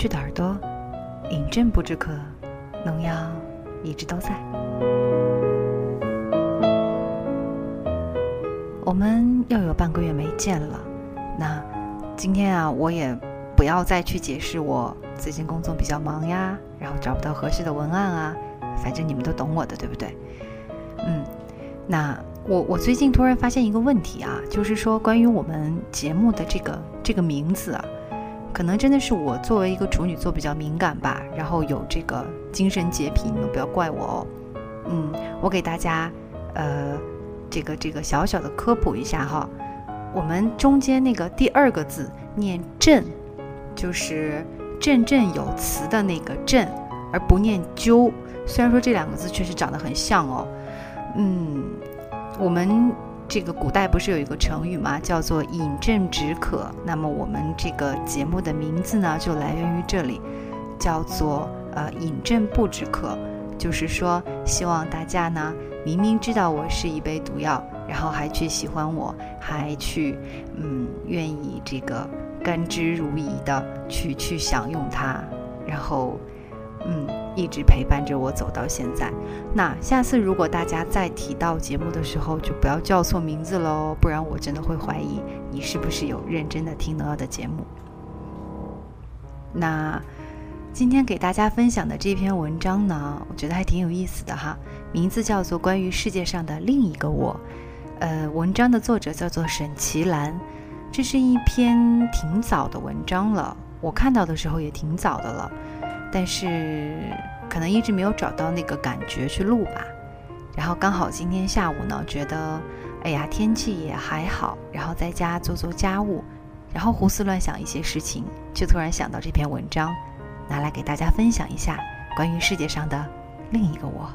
去的耳朵，饮鸩不知渴，农药一直都在。我们又有半个月没见了，那今天啊，我也不要再去解释我最近工作比较忙呀，然后找不到合适的文案啊，反正你们都懂我的，对不对？那我最近突然发现一个问题啊，就是说关于我们节目的这个名字啊，可能真的是我作为一个处女座比较敏感吧，然后有这个精神洁癖，你们不要怪我哦。我给大家这个小小的科普一下哈，我们中间那个第二个字念振，就是振振有词的那个振，而不念纠。虽然说这两个字确实长得很像哦。我们这个古代不是有一个成语嘛，叫做饮鸩止渴，那么我们这个节目的名字呢就来源于这里，叫做饮鸩不止渴，就是说希望大家呢明明知道我是一杯毒药，然后还去喜欢我，还去愿意这个甘之如饴的去享用它，然后一直陪伴着我走到现在。那下次如果大家再提到节目的时候，就不要叫错名字喽，不然我真的会怀疑你是不是有认真的听农药的节目。那今天给大家分享的这篇文章呢，我觉得还挺有意思的哈，名字叫做《关于世界上的另一个我》，文章的作者叫做沈奇兰，这是一篇挺早的文章了，我看到的时候也挺早的了，但是可能一直没有找到那个感觉去录吧。然后刚好今天下午呢，觉得哎呀天气也还好，然后在家做家务，然后胡思乱想一些事情，就突然想到这篇文章，拿来给大家分享一下关于世界上的另一个我。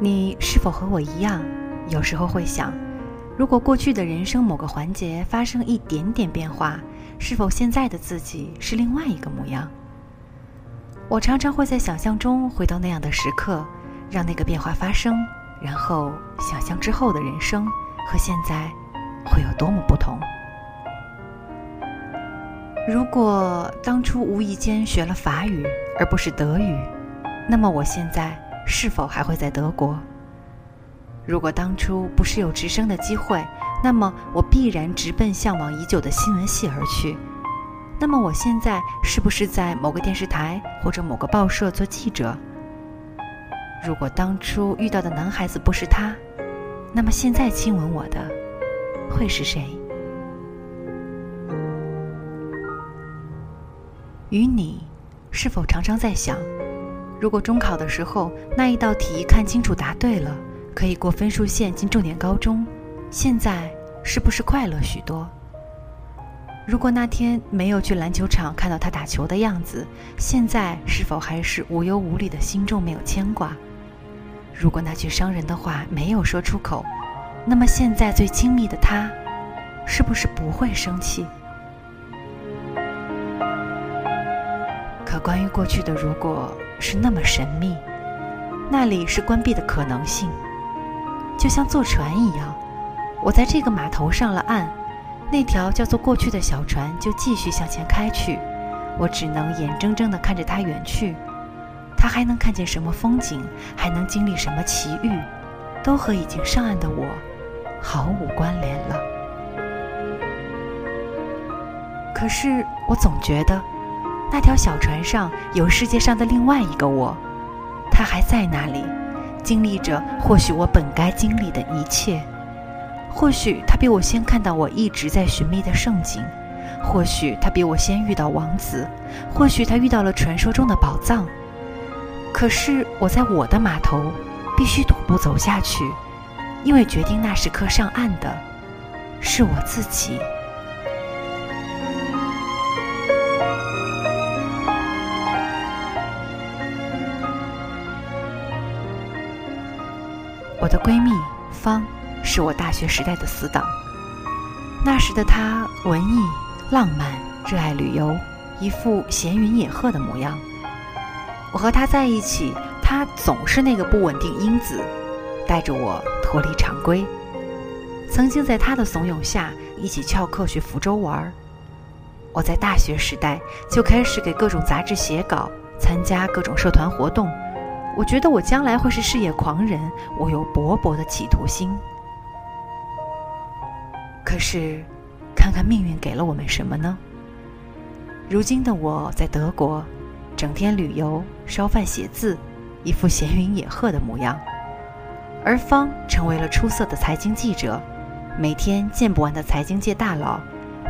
你是否和我一样，有时候会想，如果过去的人生某个环节发生一点点变化，是否现在的自己是另外一个模样？我常常会在想象中回到那样的时刻，让那个变化发生，然后想象之后的人生和现在会有多么不同。如果当初无意间学了法语而不是德语，那么我现在是否还会在德国？如果当初不是有直升的机会，那么我必然直奔向往已久的新闻系而去。那么我现在是不是在某个电视台或者某个报社做记者？如果当初遇到的男孩子不是他，那么现在亲吻我的会是谁？与你是否常常在想，如果中考的时候那一道题看清楚答对了，可以过分数线进重点高中，现在是不是快乐许多？如果那天没有去篮球场看到他打球的样子，现在是否还是无忧无虑的心中没有牵挂？如果那句伤人的话没有说出口，那么现在最亲密的他是不是不会生气？可关于过去的如果是那么神秘，那里是关闭的可能性，就像坐船一样，我在这个码头上了岸，那条叫做过去的小船就继续向前开去，我只能眼睁睁地看着它远去。它还能看见什么风景，还能经历什么奇遇，都和已经上岸的我毫无关联了。可是我总觉得那条小船上有世界上的另外一个我，他还在那里，经历着或许我本该经历的一切。或许他比我先看到我一直在寻觅的盛景，或许他比我先遇到王子，或许他遇到了传说中的宝藏。可是我在我的码头必须徒步走下去，因为决定那时刻上岸的是我自己。我的闺蜜方是我大学时代的死党，那时的她文艺、浪漫、热爱旅游，一副闲云野鹤的模样。我和他在一起，他总是那个不稳定因子，带着我脱离常规。曾经在他的怂恿下，一起翘课去福州玩。我在大学时代就开始给各种杂志写稿，参加各种社团活动。我觉得我将来会是事业狂人，我有勃勃的企图心。可是，看看命运给了我们什么呢？如今的我在德国，整天旅游、烧饭、写字，一副闲云野鹤的模样。而方成为了出色的财经记者，每天见不完的财经界大佬，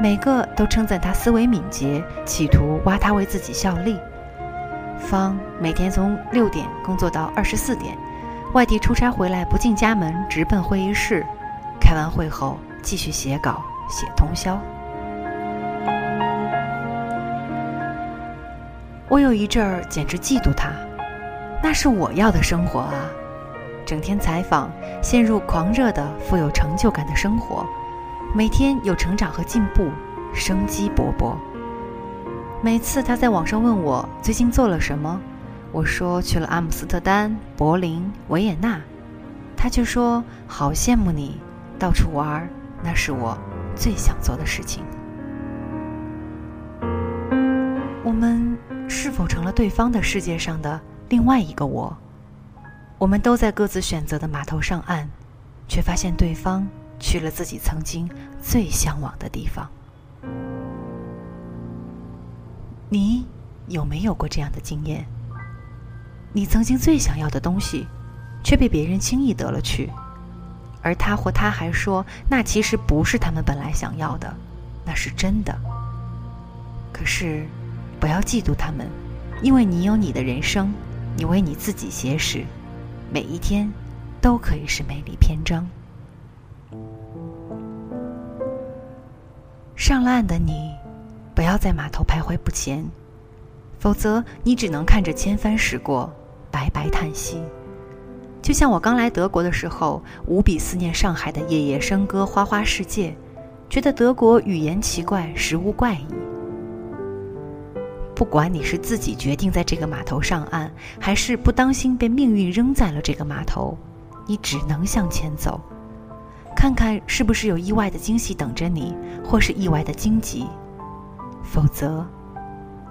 每个都称赞他思维敏捷，企图挖他为自己效力。方每天从6点工作到24点，外地出差回来不进家门，直奔会议室，开完会后继续写稿，写通宵。我有一阵儿简直嫉妒他，那是我要的生活啊！整天采访，陷入狂热的、富有成就感的生活，每天有成长和进步，生机勃勃。每次他在网上问我最近做了什么，我说去了阿姆斯特丹、柏林、维也纳，他却说好羡慕你，到处玩，那是我最想做的事情。我们是否成了对方的世界上的另外一个我？我们都在各自选择的码头上岸，却发现对方去了自己曾经最向往的地方。你有没有过这样的经验？你曾经最想要的东西，却被别人轻易得了去，而他或她还说，那其实不是他们本来想要的，那是真的。可是，不要嫉妒他们，因为你有你的人生，你为你自己写史，每一天都可以是美丽篇章。上了岸的你，不要在码头徘徊不前，否则你只能看着千帆驶过，白白叹息。就像我刚来德国的时候，无比思念上海的夜夜笙歌、花花世界，觉得德国语言奇怪，食物怪异。不管你是自己决定在这个码头上岸，还是不当心被命运扔在了这个码头，你只能向前走，看看是不是有意外的惊喜等着你，或是意外的荆棘，否则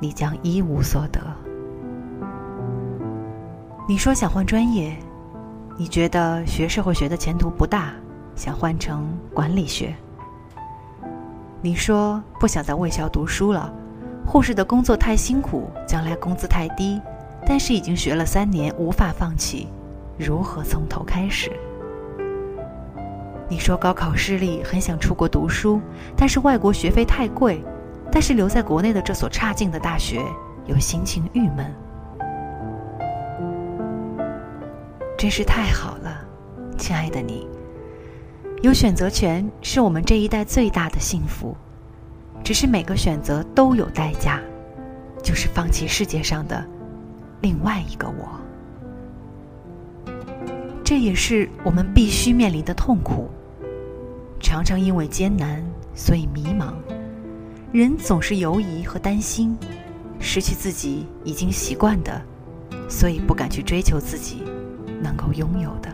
你将一无所得。你说想换专业，你觉得学社会学的前途不大，想换成管理学。你说不想在卫校读书了，护士的工作太辛苦，将来工资太低，但是已经学了3年，无法放弃，如何从头开始？你说高考失利，很想出国读书，但是外国学费太贵，但是留在国内的这所差劲的大学又心情郁闷。真是太好了，亲爱的你，有选择权是我们这一代最大的幸福。只是每个选择都有代价，就是放弃世界上的另外一个我。这也是我们必须面临的痛苦。常常因为艰难，所以迷茫。人总是犹疑和担心，失去自己已经习惯的，所以不敢去追求自己能够拥有的。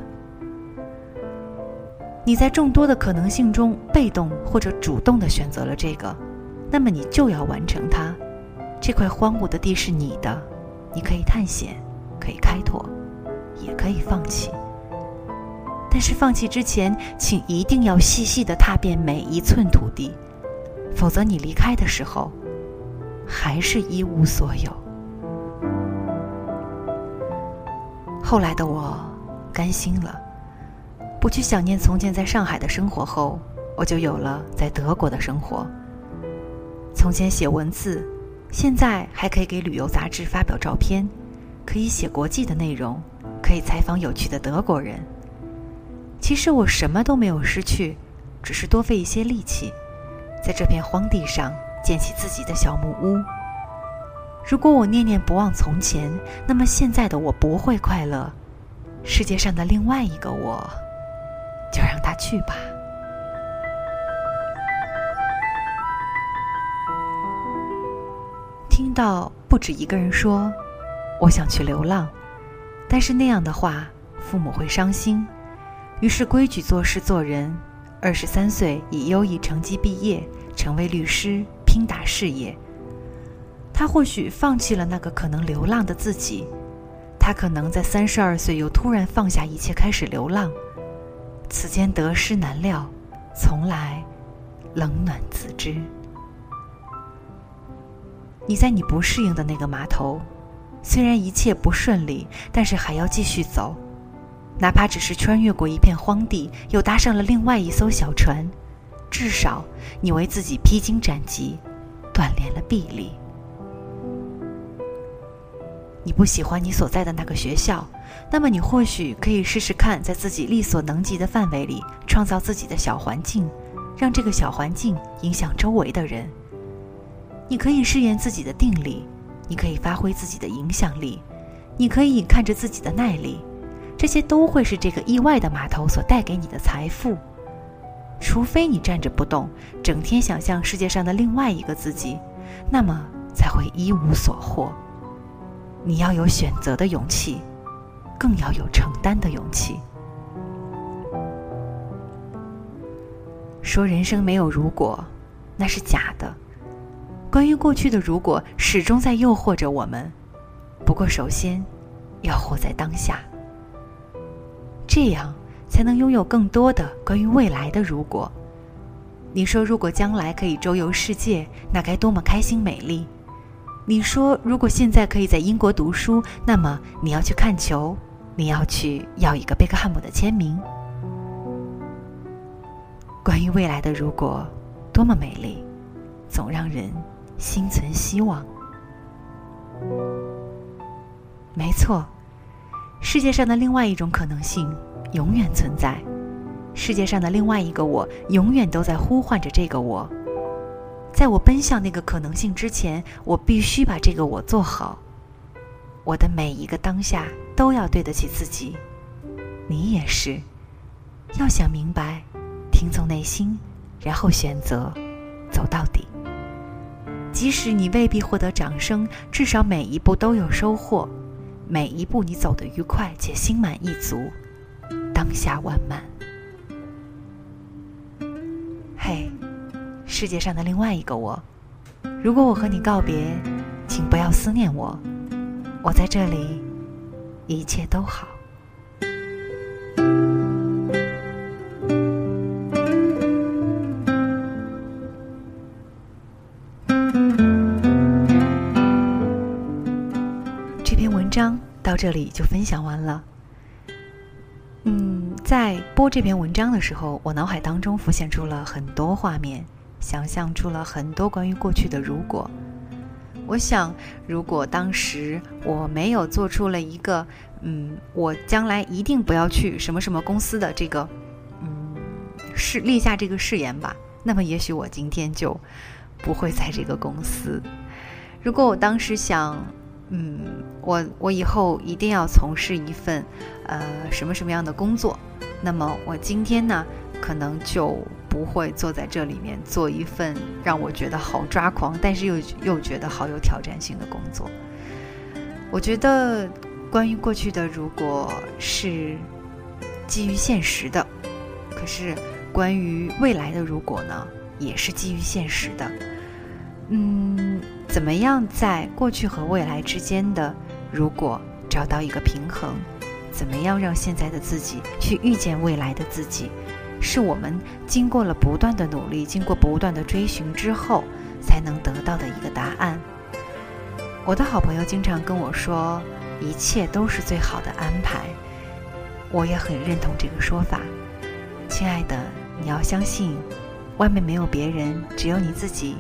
你在众多的可能性中被动或者主动地选择了这个，那么你就要完成它。这块荒芜的地是你的，你可以探险，可以开拓，也可以放弃。但是放弃之前，请一定要细细地踏遍每一寸土地，否则你离开的时候，还是一无所有。后来的我甘心了，不去想念从前在上海的生活后，我就有了在德国的生活。从前写文字，现在还可以给旅游杂志发表照片，可以写国际的内容，可以采访有趣的德国人。其实我什么都没有失去，只是多费一些力气，在这片荒地上建起自己的小木屋。如果我念念不忘从前，那么现在的我不会快乐。世界上的另外一个我，就让他去吧。到不止一个人说我想去流浪，但是那样的话父母会伤心，于是规矩做事做人，23岁以优异成绩毕业，成为律师，拼打事业。他或许放弃了那个可能流浪的自己，他可能在32岁又突然放下一切开始流浪，此间得失难料，从来冷暖自知。你在你不适应的那个码头，虽然一切不顺利，但是还要继续走，哪怕只是穿越过一片荒地，又搭上了另外一艘小船，至少你为自己披荆斩棘，锻炼了臂力。你不喜欢你所在的那个学校，那么你或许可以试试看，在自己力所能及的范围里创造自己的小环境，让这个小环境影响周围的人。你可以试验自己的定力，你可以发挥自己的影响力，你可以看着自己的耐力，这些都会是这个意外的码头所带给你的财富。除非你站着不动，整天想象世界上的另外一个自己，那么才会一无所获。你要有选择的勇气，更要有承担的勇气。说人生没有如果，那是假的。关于过去的如果，始终在诱惑着我们。不过首先要活在当下，这样才能拥有更多的关于未来的如果。你说如果将来可以周游世界，那该多么开心美丽。你说如果现在可以在英国读书，那么你要去看球，你要去要一个贝克汉姆的签名。关于未来的如果多么美丽，总让人心存希望。没错，世界上的另外一种可能性永远存在，世界上的另外一个我永远都在呼唤着这个我。在我奔向那个可能性之前，我必须把这个我做好。我的每一个当下都要对得起自己，你也是，要想明白，听从内心，然后选择走到底。即使你未必获得掌声，至少每一步都有收获，每一步你走得愉快且心满意足，当下完满。嘿，世界上的另外一个我，如果我和你告别，请不要思念我，我在这里，一切都好。到这里就分享完了。在播这篇文章的时候，我脑海当中浮现出了很多画面，想象出了很多关于过去的如果。我想，如果当时我没有做出了一个我将来一定不要去什么什么公司的这个立下这个誓言吧，那么也许我今天就不会在这个公司。如果我当时想我以后一定要从事一份什么样的工作，那么我今天呢可能就不会坐在这里面做一份让我觉得好抓狂，但是又觉得好有挑战性的工作。我觉得关于过去的如果是基于现实的，可是关于未来的如果呢也是基于现实的。怎么样在过去和未来之间的如果找到一个平衡？怎么样让现在的自己去遇见未来的自己？是我们经过了不断的努力，经过不断的追寻之后才能得到的一个答案。我的好朋友经常跟我说，一切都是最好的安排。我也很认同这个说法。亲爱的，你要相信，外面没有别人，只有你自己，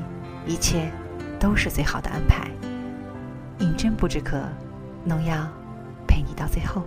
一切都是最好的安排。饮鸩不止渴，农药陪你到最后。